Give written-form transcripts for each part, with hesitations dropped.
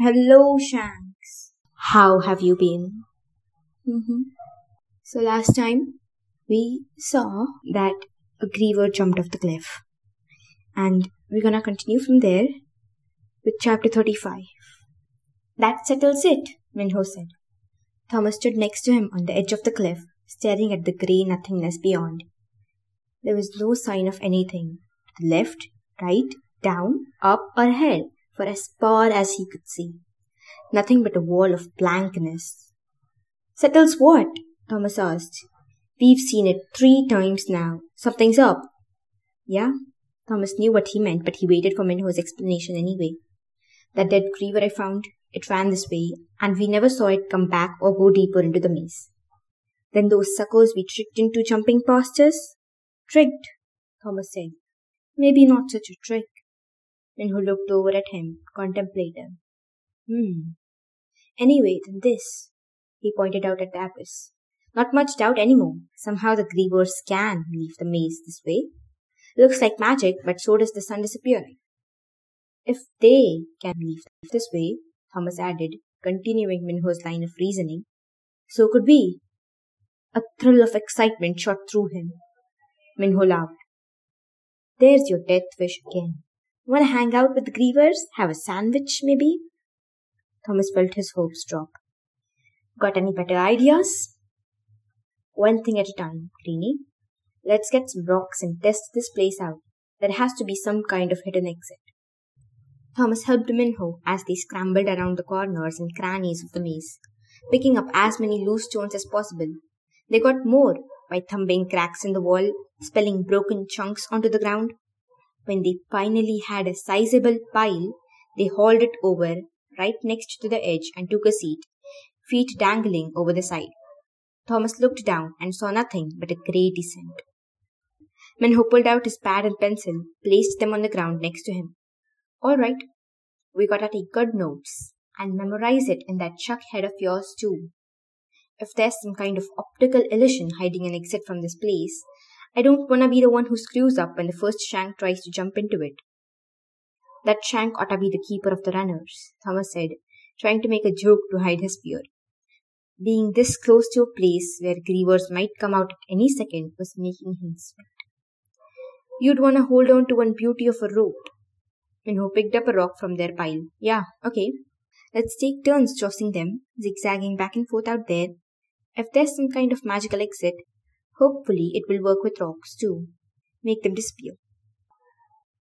Hello, Shanks. How have you been? So last time, we saw that a griever jumped off the cliff. And we're gonna continue from there with chapter 35. That settles it, Minho said. Thomas stood next to him on the edge of the cliff, staring at the grey nothingness beyond. There was no sign of anything, to the left, right, down, up, or ahead, for as far as he could see. Nothing but a wall of blankness. Settles what? Thomas asked. We've seen it 3 times now. Something's up. Yeah? Thomas knew what he meant, but he waited for Minho's explanation anyway. That dead griever I found, it ran this way, and we never saw it come back or go deeper into the maze. Then those suckers we tricked into jumping past us? Tricked, Thomas said. Maybe not such a trick. Minho looked over at him, contemplative. Anyway, then this, he pointed out at the abyss. Not much doubt anymore. Somehow the grievers can leave the maze this way. Looks like magic, but so does the sun disappearing. If they can leave this way, Thomas added, continuing Minho's line of reasoning, so could we. A thrill of excitement shot through him. Minho laughed. There's your death wish again. Wanna hang out with the grievers? Have a sandwich, maybe? Thomas felt his hopes drop. Got any better ideas? One thing at a time, Greenie. Let's get some rocks and test this place out. There has to be some kind of hidden exit. Thomas helped Minho as they scrambled around the corners and crannies of the maze, picking up as many loose stones as possible. They got more by thumbing cracks in the wall, spilling broken chunks onto the ground. When they finally had a sizable pile, they hauled it over right next to the edge and took a seat, feet dangling over the side. Thomas looked down and saw nothing but a grey descent. Minho pulled out his pad and pencil, placed them on the ground next to him. All right, we gotta take good notes and memorize it in that chuck head of yours too. If there's some kind of optical illusion hiding an exit from this place, I don't wanna be the one who screws up when the first Shank tries to jump into it. That Shank oughta be the keeper of the runners, Thomas said, trying to make a joke to hide his fear. Being this close to a place where grievers might come out at any second was making him sweat. You'd wanna hold on to one beauty of a rope. Minho picked up a rock from their pile. Yeah, okay. Let's take turns tossing them, zigzagging back and forth out there. If there's some kind of magical exit, hopefully it will work with rocks too. Make them disappear.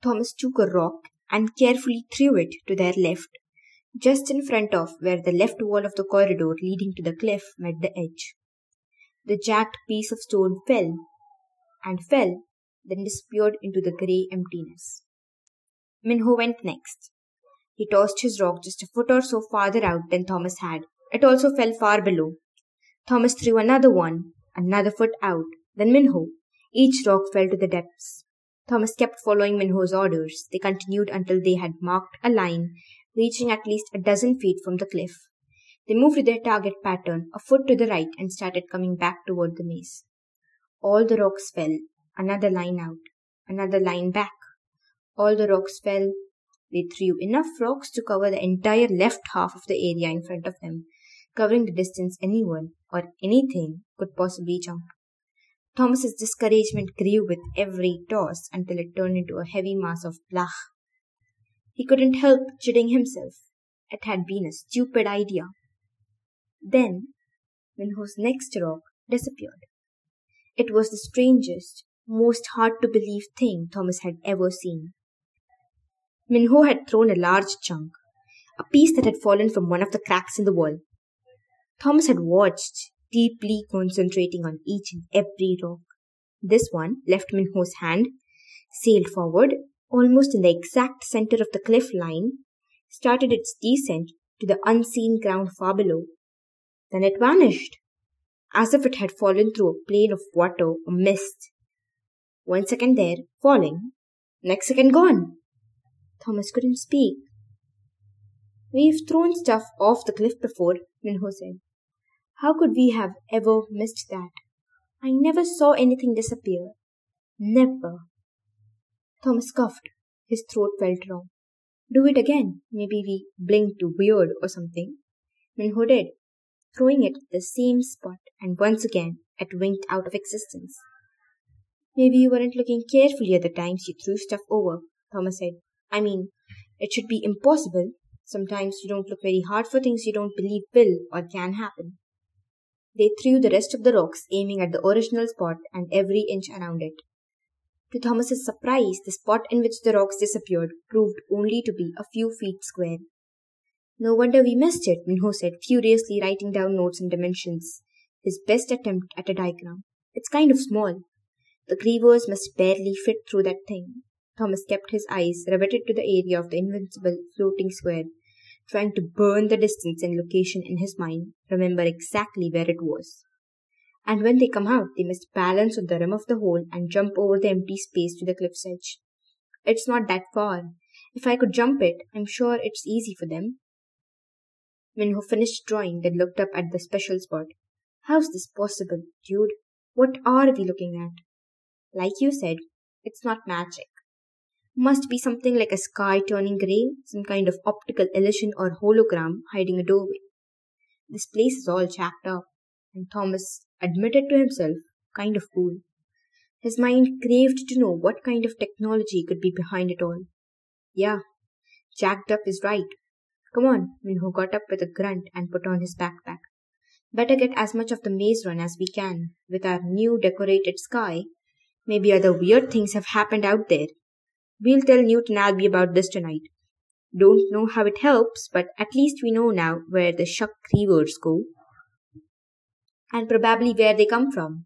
Thomas took a rock and carefully threw it to their left, just in front of where the left wall of the corridor leading to the cliff met the edge. The jagged piece of stone fell, then disappeared into the grey emptiness. Minho went next. He tossed his rock just a foot or so farther out than Thomas had. It also fell far below. Thomas threw another one, another foot out, then Minho. Each rock fell to the depths. Thomas kept following Minho's orders. They continued until they had marked a line, reaching at least 12 feet from the cliff. They moved to their target pattern, a foot to the right, and started coming back toward the maze. All the rocks fell, another line out, another line back. All the rocks fell. They threw enough rocks to cover the entire left half of the area in front of them, covering the distance anyone or anything could possibly jump. Thomas's discouragement grew with every toss until it turned into a heavy mass of blah. He couldn't help chiding himself. It had been a stupid idea. Then, Minho's next rock disappeared. It was the strangest, most hard-to-believe thing Thomas had ever seen. Minho had thrown a large chunk, a piece that had fallen from one of the cracks in the wall. Thomas had watched, deeply concentrating on each and every rock. This one left Minho's hand, sailed forward, almost in the exact center of the cliff line, started its descent to the unseen ground far below. Then it vanished, as if it had fallen through a plane of water or mist. 1 second there, falling. Next second, gone. Thomas couldn't speak. We've thrown stuff off the cliff before, Minho said. How could we have ever missed that? I never saw anything disappear. Never. Thomas coughed. His throat felt wrong. Do it again. Maybe we blinked weird or something. Minho did, throwing it at the same spot, and once again it winked out of existence. Maybe you weren't looking carefully at the times you threw stuff over, Thomas said. I mean, it should be impossible. Sometimes you don't look very hard for things you don't believe will or can happen. They threw the rest of the rocks, aiming at the original spot and every inch around it. To Thomas's surprise, the spot in which the rocks disappeared proved only to be a few feet square. No wonder we missed it, Minho said, furiously writing down notes and dimensions, his best attempt at a diagram. It's kind of small. The grievers must barely fit through that thing. Thomas kept his eyes riveted to the area of the invincible floating square, trying to burn the distance and location in his mind, remember exactly where it was. And when they come out, they must balance on the rim of the hole and jump over the empty space to the cliff's edge. It's not that far. If I could jump it, I'm sure it's easy for them. Minho finished drawing, then looked up at the special spot. How's this possible, dude? What are we looking at? Like you said, it's not magic. Must be something like a sky turning grey, some kind of optical illusion or hologram hiding a doorway. This place is all jacked up, and Thomas admitted to himself, kind of cool. His mind craved to know what kind of technology could be behind it all. Yeah, jacked up is right. Come on, Minho got up with a grunt and put on his backpack. Better get as much of the maze run as we can with our new decorated sky. Maybe other weird things have happened out there. We'll tell Newt and Albie about this tonight. Don't know how it helps, but at least we know now where the shuck grievers go. And probably where they come from,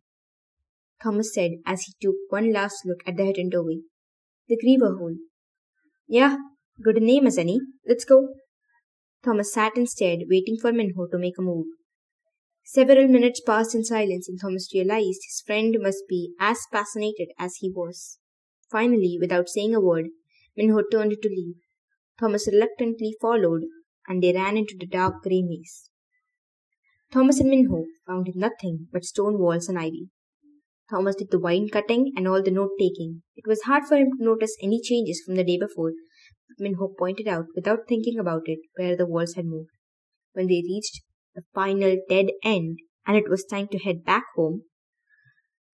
Thomas said as he took one last look at the hidden doorway. The griever hole. Yeah, good a name as any. Let's go. Thomas sat and stared, waiting for Minho to make a move. Several minutes passed in silence, and Thomas realized his friend must be as fascinated as he was. Finally, without saying a word, Minho turned to leave. Thomas reluctantly followed, and they ran into the dark grey maze. Thomas and Minho found nothing but stone walls and ivy. Thomas did the wine cutting and all the note-taking. It was hard for him to notice any changes from the day before, but Minho pointed out, without thinking about it, where the walls had moved. When they reached the final dead end, and it was time to head back home,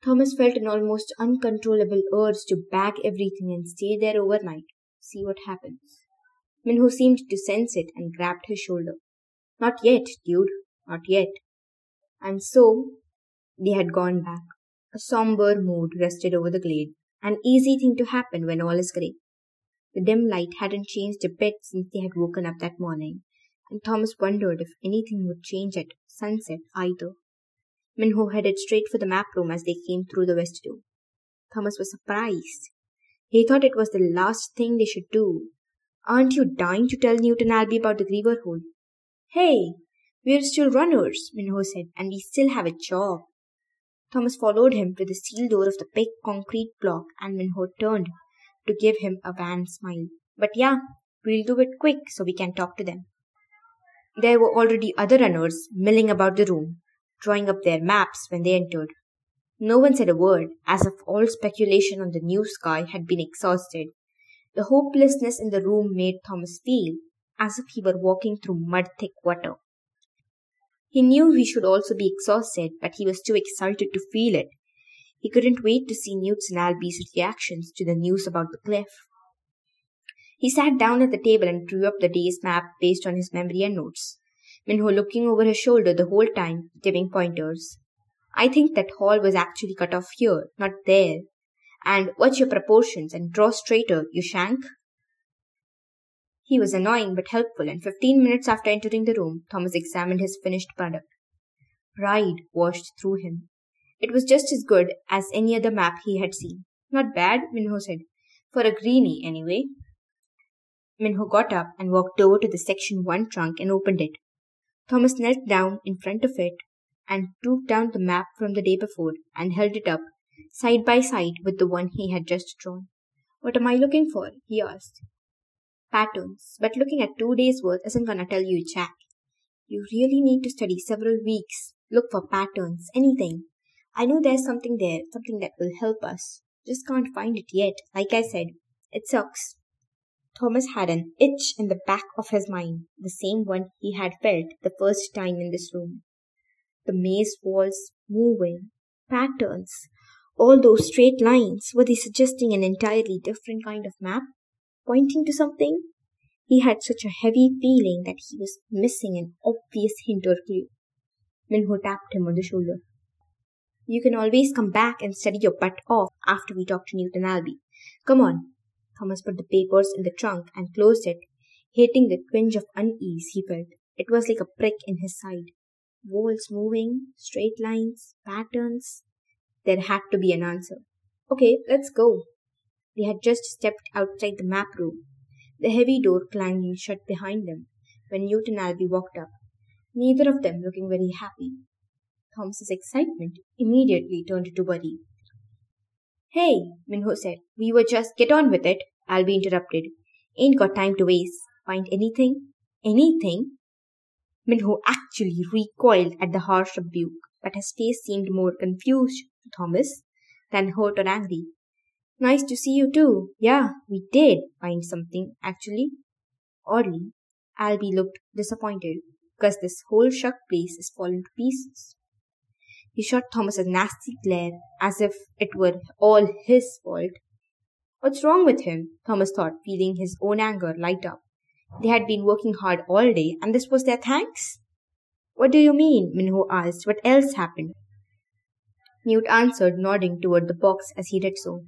Thomas felt an almost uncontrollable urge to bag everything and stay there overnight, see what happens. Minho seemed to sense it and grabbed his shoulder. Not yet, dude. Not yet. And so, they had gone back. A somber mood rested over the glade, an easy thing to happen when all is grey. The dim light hadn't changed a bit since they had woken up that morning, and Thomas wondered if anything would change at sunset either. Minho headed straight for the map room as they came through the west door. Thomas was surprised. He thought it was the last thing they should do. Aren't you dying to tell Newt and Albie about the griever hole? Hey! We're still runners, Minho said, and we still have a job. Thomas followed him to the steel door of the big concrete block, and Minho turned to give him a wan smile. But yeah, we'll do it quick so we can talk to them. There were already other runners milling about the room, drawing up their maps when they entered. No one said a word, as if all speculation on the new sky had been exhausted. The hopelessness in the room made Thomas feel as if he were walking through mud-thick water. He knew he should also be exhausted, but he was too excited to feel it. He couldn't wait to see Newt's and Albie's reactions to the news about the cliff. He sat down at the table and drew up the day's map based on his memory and notes, Minho looking over his shoulder the whole time, giving pointers. I think that hall was actually cut off here, not there. And watch your proportions and draw straighter, you shank. He was annoying but helpful, and 15 minutes after entering the room, Thomas examined his finished product. Pride washed through him. It was just as good as any other map he had seen. Not bad, Minho said. For a greenie, anyway. Minho got up and walked over to the Section 1 trunk and opened it. Thomas knelt down in front of it and took down the map from the day before and held it up, side by side with the one he had just drawn. What am I looking for? He asked. Patterns, but looking at 2 days' worth isn't gonna tell you, Jack. You really need to study several weeks, look for patterns, anything. I know there's something there, something that will help us. Just can't find it yet, like I said. It sucks. Thomas had an itch in the back of his mind, the same one he had felt the first time in this room. The maze walls moving, patterns, all those straight lines, were they suggesting an entirely different kind of map, pointing to something? He had such a heavy feeling that he was missing an obvious hint or clue. Minho tapped him on the shoulder. You can always come back and study your butt off after we talk to Newton Albee. Come on. Thomas put the papers in the trunk and closed it, hating the twinge of unease he felt. It was like a prick in his side. Walls moving, straight lines, patterns. There had to be an answer. Okay, let's go. They had just stepped outside the map room, the heavy door clanging shut behind them, when Newton Albee walked up, neither of them looking very happy. Thomas's excitement immediately turned to worry. Hey, Minho said. We were just— Get on with it, Albee interrupted. Ain't got time to waste. Find anything? Anything? Minho actually recoiled at the harsh rebuke, but his face seemed more confused to Thomas than hurt or angry. Nice to see you too. Yeah, we did find something, actually. Oddly, Albee looked disappointed, because this whole shuck place is fallen to pieces. He shot Thomas a nasty glare, as if it were all his fault. What's wrong with him? Thomas thought, feeling his own anger light up. They had been working hard all day, and this was their thanks? What do you mean? Minho asked. What else happened? Newt answered, nodding toward the box as he did so.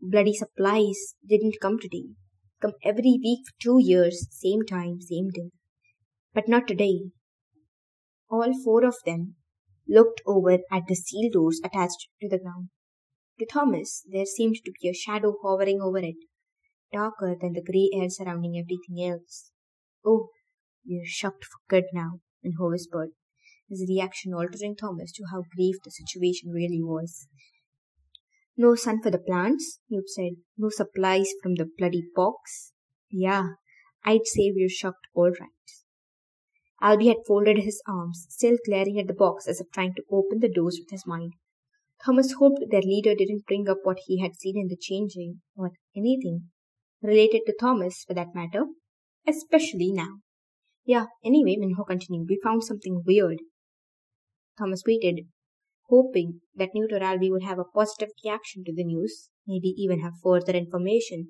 Bloody supplies didn't come today. Come every week for 2 years, same time, same day. But not today. All four of them looked over at the steel doors attached to the ground. To Thomas, there seemed to be a shadow hovering over it, darker than the grey air surrounding everything else. Oh, we're shucked for good now, Minho whispered, his reaction altering Thomas to how grave the situation really was. No sun for the plants, Noob said. No supplies from the bloody box. Yeah, I'd say we're shucked all right. Albee had folded his arms, still glaring at the box as if trying to open the doors with his mind. Thomas hoped their leader didn't bring up what he had seen in the changing, or anything related to Thomas for that matter, especially now. Yeah, anyway, Minho continued, we found something weird. Thomas waited, hoping that Newt or Albee would have a positive reaction to the news, maybe even have further information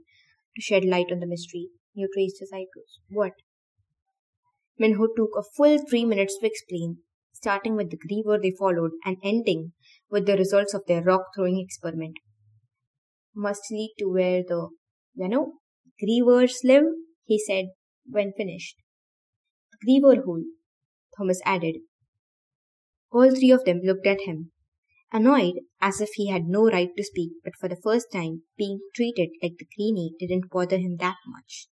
to shed light on the mystery. Newt raised his eyebrows. What? Minho took a full 3 minutes to explain, starting with the griever they followed and ending with the results of their rock-throwing experiment. Must lead to where the, grievers live, he said when finished. The griever hole, Thomas added. All three of them looked at him, annoyed as if he had no right to speak, but for the first time, being treated like the Greenie didn't bother him that much.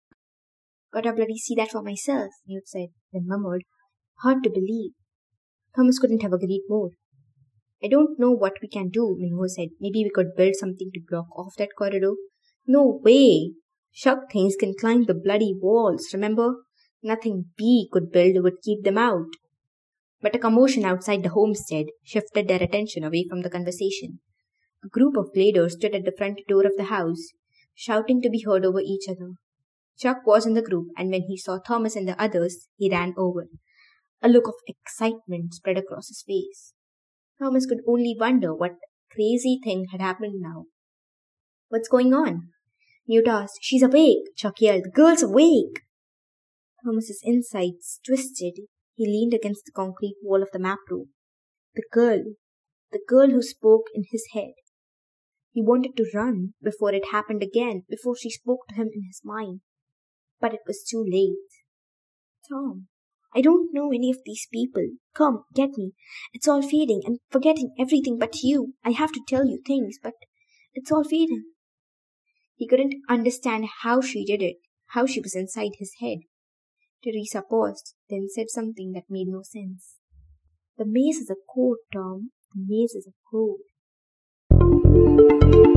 Gotta bloody see that for myself, Newt said, then murmured. Hard to believe. Thomas couldn't have agreed more. I don't know what we can do, Minho said. Maybe we could build something to block off that corridor. No way! Shuck things can climb the bloody walls, remember? Nothing we could build would keep them out. But a commotion outside the homestead shifted their attention away from the conversation. A group of gladers stood at the front door of the house, shouting to be heard over each other. Chuck was in the group, and when he saw Thomas and the others, he ran over. A look of excitement spread across his face. Thomas could only wonder what crazy thing had happened now. What's going on? Newt asked. She's awake, Chuck yelled. The girl's awake! Thomas's insides twisted. He leaned against the concrete wall of the map room. The girl who spoke in his head. He wanted to run before it happened again, before she spoke to him in his mind. But it was too late. Tom, I don't know any of these people. Come, get me. It's all fading. I'm forgetting everything but you. I have to tell you things, but it's all fading. He couldn't understand how she did it, how she was inside his head. Teresa paused, then said something that made no sense. The maze is a code, Tom. The maze is a code.